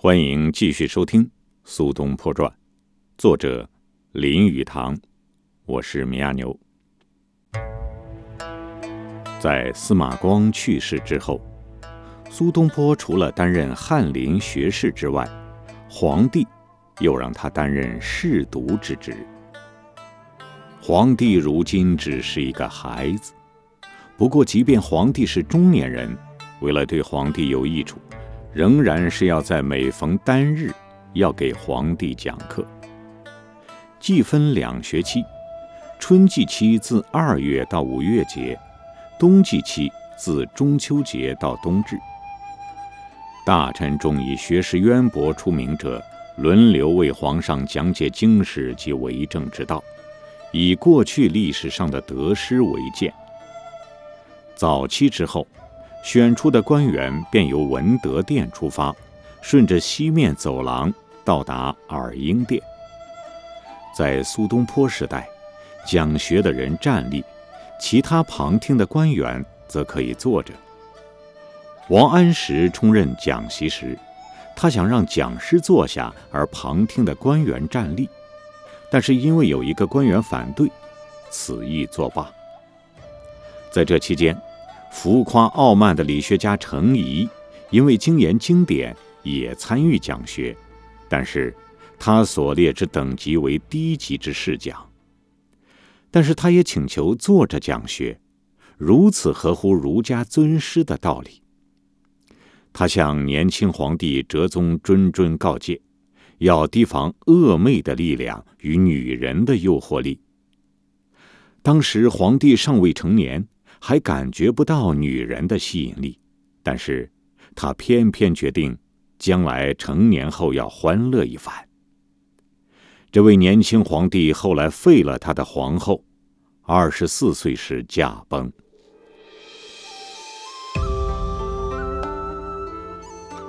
欢迎继续收听《苏东坡传》，作者林语堂，我是米亚牛。在司马光去世之后，苏东坡除了担任翰林学士之外，皇帝又让他担任侍读之职。皇帝如今只是一个孩子，不过即便皇帝是中年人，为了对皇帝有益处，仍然是要在每逢单日要给皇帝讲课。季分两学期，春季期自2月到5月节，冬季期自中秋节到冬至。大臣中以学识渊博出名者，轮流为皇上讲解经史及为政之道，以过去历史上的得失为鉴。早期之后，选出的官员便由文德殿出发，顺着西面走廊到达耳英殿。在苏东坡时代，讲学的人站立，其他旁听的官员则可以坐着。王安石充任讲席时，他想让讲师坐下而旁听的官员站立，但是因为有一个官员反对，此议作罢。在这期间，浮夸傲慢的理学家程颐因为精研经典也参与讲学，但是他所列之等级为低级之士讲。但是他也请求坐着讲学，如此合乎儒家尊师的道理。他向年轻皇帝哲宗谆谆告诫，要提防恶魅的力量与女人的诱惑力。当时皇帝尚未成年，还感觉不到女人的吸引力，但是他偏偏决定将来成年后要欢乐一番。这位年轻皇帝后来废了他的皇后，24岁时驾崩。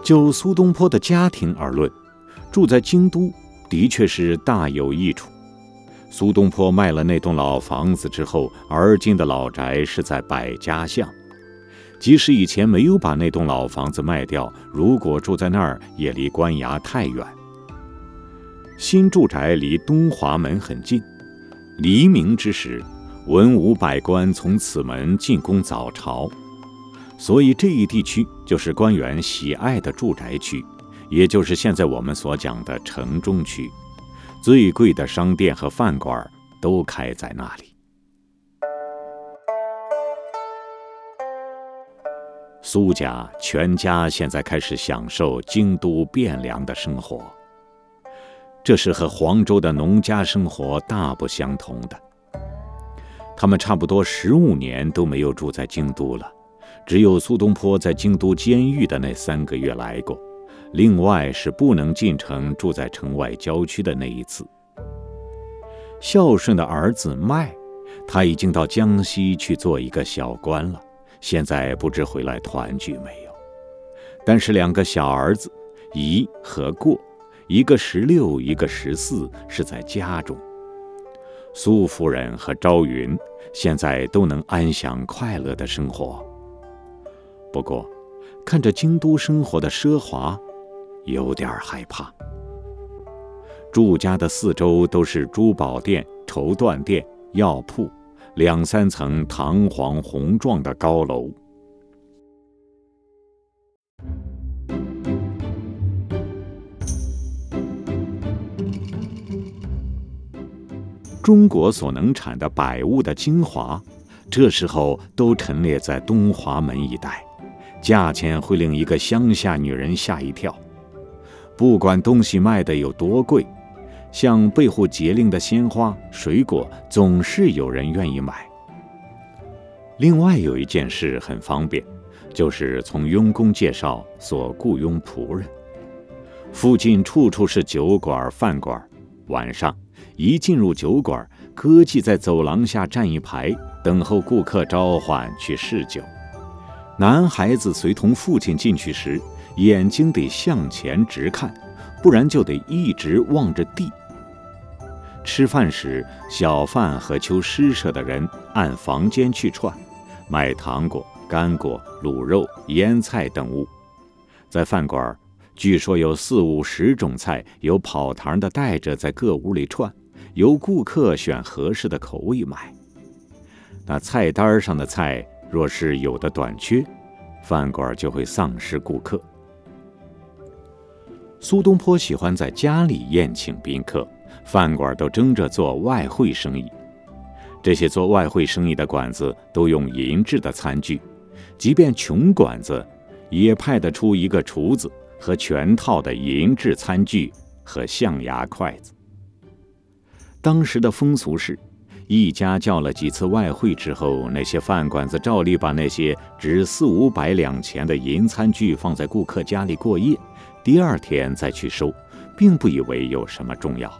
就苏东坡的家庭而论，住在京都的确是大有益处。苏东坡卖了那栋老房子之后，而今的老宅是在百家巷。即使以前没有把那栋老房子卖掉，如果住在那儿也离官衙太远。新住宅离东华门很近，黎明之时，文武百官从此门进宫早朝，所以这一地区就是官员喜爱的住宅区，也就是现在我们所讲的城中区。最贵的商店和饭馆都开在那里。苏家全家现在开始享受京都汴梁的生活，这是和黄州的农家生活大不相同的。他们差不多15年都没有住在京都了，只有苏东坡在京都监狱的那3个月来过，另外是不能进城住在城外郊区的那一次。孝顺的儿子迈，他已经到江西去做一个小官了，现在不知回来团聚没有。但是2个小儿子宜和过，一个16，一个14，是在家中。苏夫人和朝云现在都能安享快乐的生活。不过看着京都生活的奢华，有点害怕。住家的四周都是珠宝店、绸缎店、药铺，2-3层堂皇宏壮的高楼。中国所能产的百物的精华，这时候都陈列在东华门一带，价钱会令一个乡下女人吓一跳。不管东西卖的有多贵，像背后节令的鲜花、水果，总是有人愿意买。另外有一件事很方便，就是从佣工介绍所雇佣仆人。附近处处是酒馆、饭馆，晚上一进入酒馆，歌妓在走廊下站一排，等候顾客召唤去试酒。男孩子随同父亲进去时，眼睛得向前直看，不然就得一直望着地。吃饭时，小贩和求施舍的人按房间去串，买糖果、干果、卤肉、腌菜等物。在饭馆，据说有40-50种菜，有跑堂的带着在各屋里串，由顾客选合适的口味买。那菜单上的菜若是有的短缺，饭馆就会丧失顾客。苏东坡喜欢在家里宴请宾客，饭馆都争着做外汇生意。这些做外汇生意的馆子都用银制的餐具，即便穷馆子也派得出一个厨子和全套的银制餐具和象牙筷子。当时的风俗是，一家叫了几次外汇之后，那些饭馆子照例把那些值400-500两钱的银餐具放在顾客家里过夜，第二天再去收，并不以为有什么重要。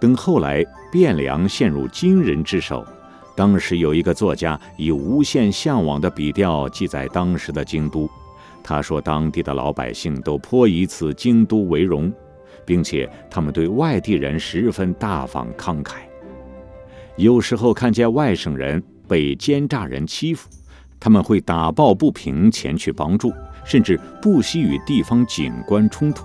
等后来汴梁陷入金人之手，当时有一个作家以无限向往的笔调记载当时的京都，他说当地的老百姓都颇以此京都为荣，并且他们对外地人十分大方慷慨。有时候看见外省人被奸诈人欺负，他们会打抱不平前去帮助，甚至不惜与地方警官冲突。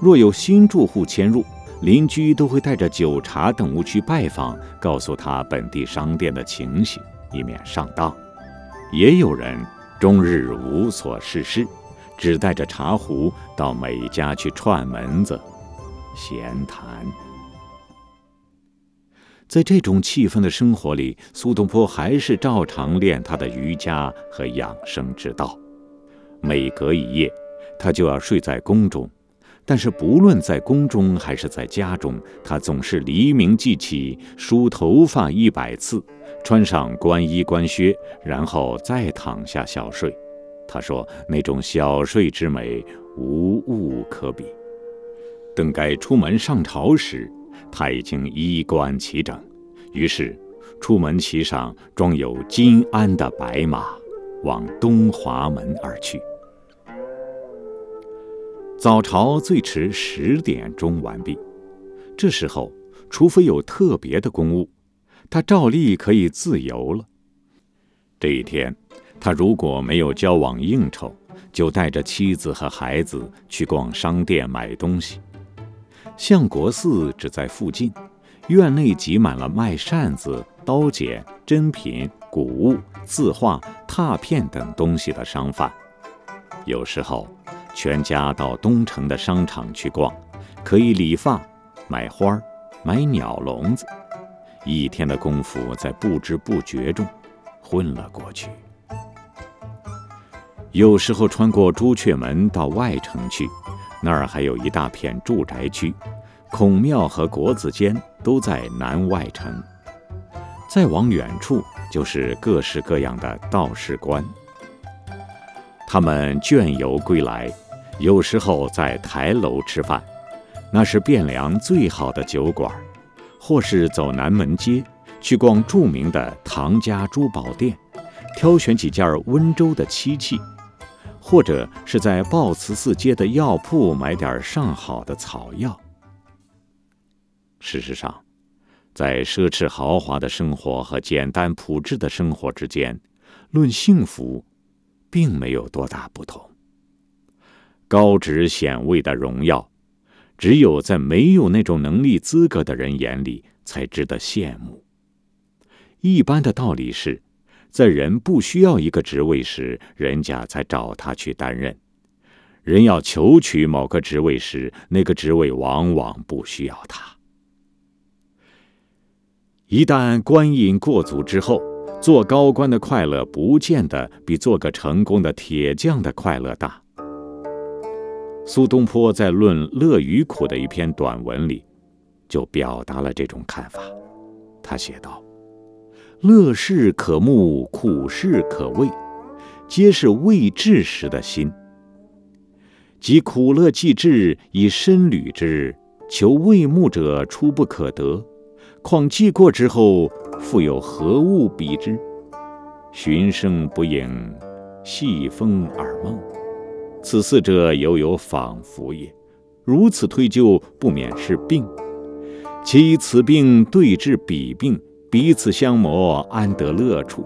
若有新住户迁入，邻居都会带着酒茶等物去拜访，告诉他本地商店的情形，以免上当。也有人终日无所事事，只带着茶壶到每家去串门子闲谈。在这种气氛的生活里，苏东坡还是照常练他的瑜伽和养生之道。每隔一夜，他就要睡在宫中，但是不论在宫中还是在家中，他总是黎明即起，梳头发100次，穿上官衣官靴，然后再躺下小睡。他说那种小睡之美无物可比。等该出门上朝时，他已经衣冠齐整，于是出门骑上装有金鞍的白马，往东华门而去。早朝最迟10点钟完毕，这时候除非有特别的公务，他照例可以自由了。这一天，他如果没有交往应酬，就带着妻子和孩子去逛商店买东西。相国寺只在附近，院内挤满了卖扇子、刀剪、珍品、古物、字画、拓片等东西的商贩。有时候全家到东城的商场去逛，可以理发、买花、买鸟笼子。一天的功夫在不知不觉中混了过去。有时候穿过朱雀门到外城去，那儿还有一大片住宅区，孔庙和国子监都在南外城。再往远处就是各式各样的道士官，他们倦游归来，有时候在台楼吃饭，那是汴梁最好的酒馆，或是走南门街去逛著名的唐家珠宝店，挑选几件温州的漆器，或者是在报慈寺街的药铺买点上好的草药。事实上，在奢侈豪华的生活和简单朴质的生活之间，论幸福并没有多大不同。高职显位的荣耀，只有在没有那种能力资格的人眼里才值得羡慕。一般的道理是，在人不需要一个职位时，人家才找他去担任；人要求取某个职位时，那个职位往往不需要他。一旦官瘾过足之后，做高官的快乐不见得比做个成功的铁匠的快乐大。苏东坡在论乐与苦的一篇短文里就表达了这种看法。他写道：乐事可慕，苦事可畏，皆是未至时的心。即苦乐既至，以身履之，求未慕者初不可得，况既过之后，复有何物比之？寻声不应，细风耳梦，此四者犹有仿佛也。如此推究，不免是病。其以此病对治彼病，彼此相磨，安得乐处？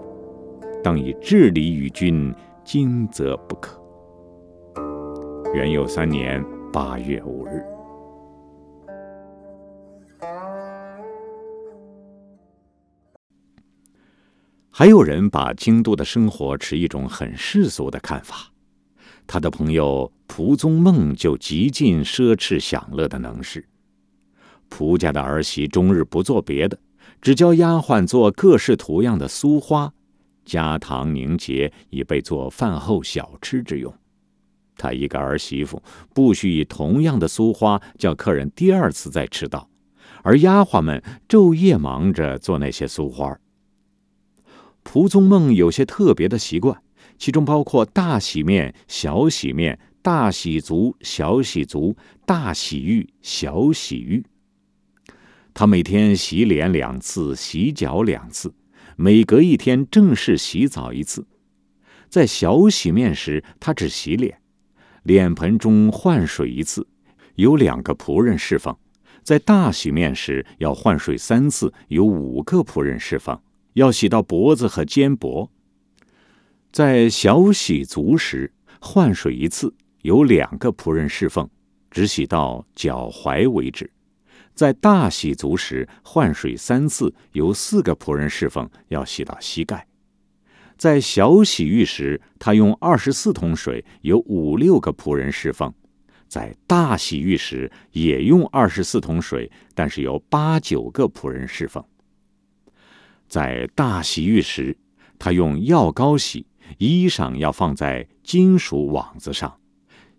当以至理于君，今则不可。元佑3年8月5日。还有人把京都的生活持一种很世俗的看法，他的朋友蒲宗孟就极尽奢侈享乐的能事。蒲家的儿媳终日不做别的，只教丫鬟做各式图样的酥花，加糖凝结以备做饭后小吃之用。他一个儿媳妇不许以同样的酥花叫客人第二次再吃到，而丫鬟们昼夜忙着做那些酥花。蒲宗孟有些特别的习惯，其中包括大洗面、小洗面、大洗足、小洗足、大洗浴、小洗浴。他每天洗脸2次，洗脚2次，每隔一天正式洗澡1次。在小洗面时，他只洗脸，脸盆中换水1次，有2个仆人侍奉；在大洗面时要换水3次，有5个仆人侍奉，要洗到脖子和肩膊。在小洗足时换水1次，有2个仆人侍奉，只洗到脚踝为止。在大洗足时换水3次，有4个仆人侍奉，要洗到膝盖。在小洗浴时，他用24桶水，有5、6个仆人侍奉；在大洗浴时也用24桶水，但是有8、9个仆人侍奉。在大洗浴时，他用药膏洗，衣裳要放在金属网子上，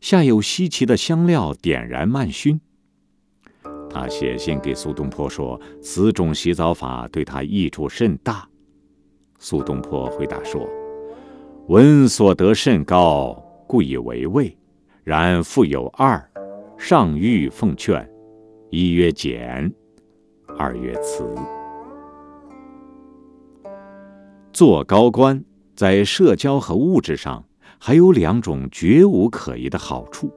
下有稀奇的香料点燃慢熏。他写信给苏东坡说，此种洗澡法对他益处甚大。苏东坡回答说，闻所得甚高，故以为味，然复有2，上欲奉劝，一曰俭，二曰慈。做高官，在社交和物质上还有2种绝无可疑的好处。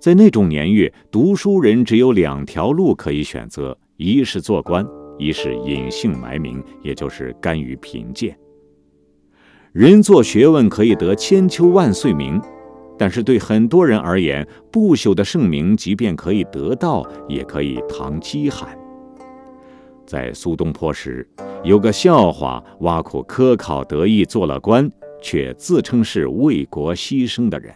在那种年月，读书人只有2条路可以选择，一是做官，一是隐姓埋名，也就是甘于贫贱。人做学问可以得千秋万岁名，但是对很多人而言，不朽的盛名即便可以得到，也可以唐饥寒。在苏东坡时，有个笑话挖苦科考得意做了官，却自称是为国牺牲的人。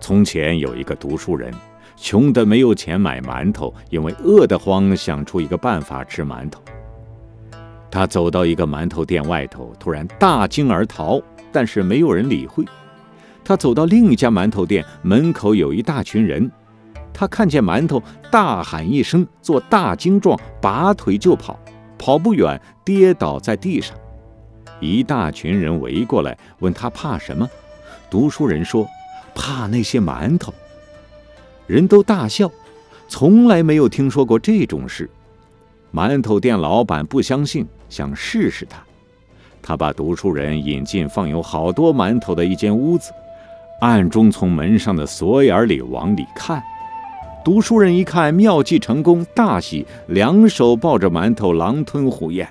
从前有一个读书人，穷得没有钱买馒头，因为饿得慌，想出一个办法吃馒头。他走到一个馒头店外头，突然大惊而逃，但是没有人理会。他走到另一家馒头店，门口有一大群人。他看见馒头，大喊一声，做大惊状，拔腿就跑，跑不远跌倒在地上。一大群人围过来问他怕什么，读书人说，怕那些馒头。人都大笑，从来没有听说过这种事。馒头店老板不相信，想试试他。他把读书人引进放有好多馒头的一间屋子，暗中从门上的锁眼里往里看。读书人一看妙计成功，大喜，2手抱着馒头狼吞虎咽。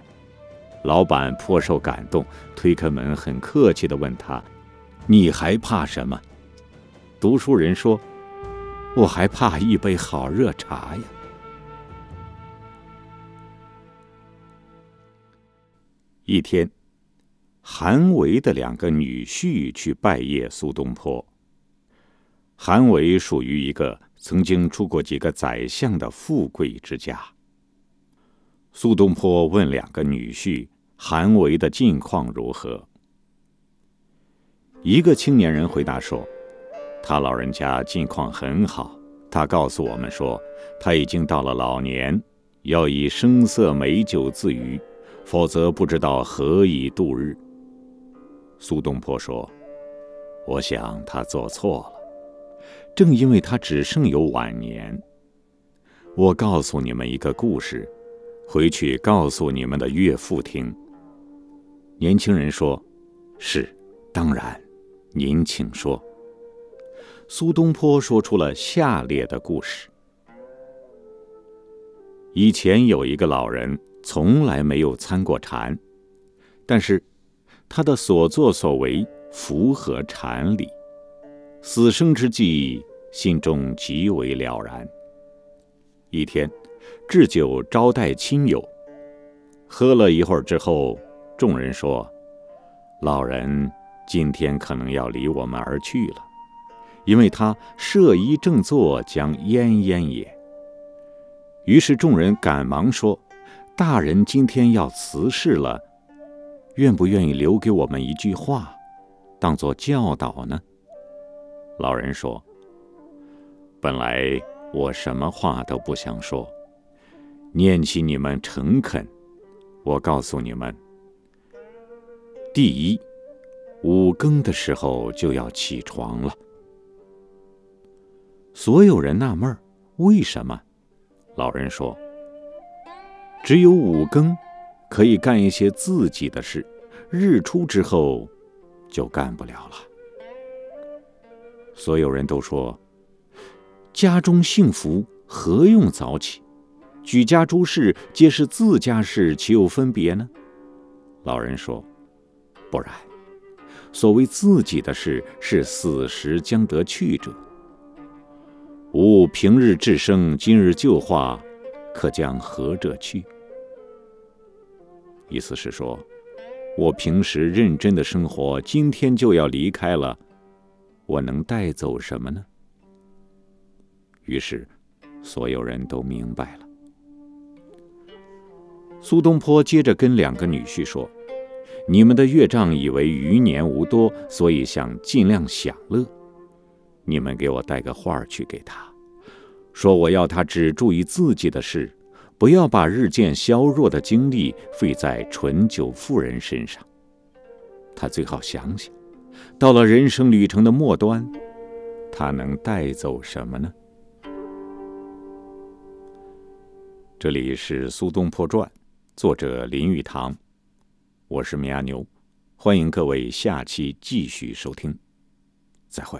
老板颇受感动，推开门很客气地问他，你还怕什么？读书人说，我还怕一杯好热茶呀。一天，韩维的2个女婿去拜谒苏东坡。韩维属于一个曾经出过几个宰相的富贵之家。苏东坡问2个女婿韩维的近况如何。一个青年人回答说，他老人家近况很好，他告诉我们说，他已经到了老年，要以声色美酒自娱，否则不知道何以度日。苏东坡说，我想他做错了，正因为他只剩有晚年。我告诉你们一个故事，回去告诉你们的岳父听。年轻人说，是，当然，您请说。苏东坡说出了下列的故事。以前有一个老人，从来没有参过禅，但是他的所作所为符合禅理。死生之际，心中极为了然。一天，置酒招待亲友，喝了一会儿之后，众人说：“老人今天可能要离我们而去了，因为他设衣正坐，将奄奄也。”于是众人赶忙说：“大人今天要辞世了，愿不愿意留给我们一句话，当作教导呢？”老人说：“本来我什么话都不想说，念起你们诚恳，我告诉你们：第一，五更的时候就要起床了。”所有人纳闷，为什么？老人说：“只有五更可以干一些自己的事，日出之后就干不了了。”所有人都说：“家中幸福，何用早起？举家诸事皆是自家事，岂有分别呢？”老人说：“不然，所谓自己的事，是死时将得去者。吾平日至生，今日就化，可将何者去？”意思是说，我平时认真的生活，今天就要离开了，我能带走什么呢？于是所有人都明白了。苏东坡接着跟两个女婿说：“你们的岳丈以为余年无多，所以想尽量享乐。你们给我带个话去给他，说我要他只注意自己的事，不要把日渐削弱的精力费在醇酒妇人身上。他最好想想，到了人生旅程的末端，他能带走什么呢？”这里是《苏东坡传》，作者林语堂，我是米阿牛，欢迎各位下期继续收听，再会。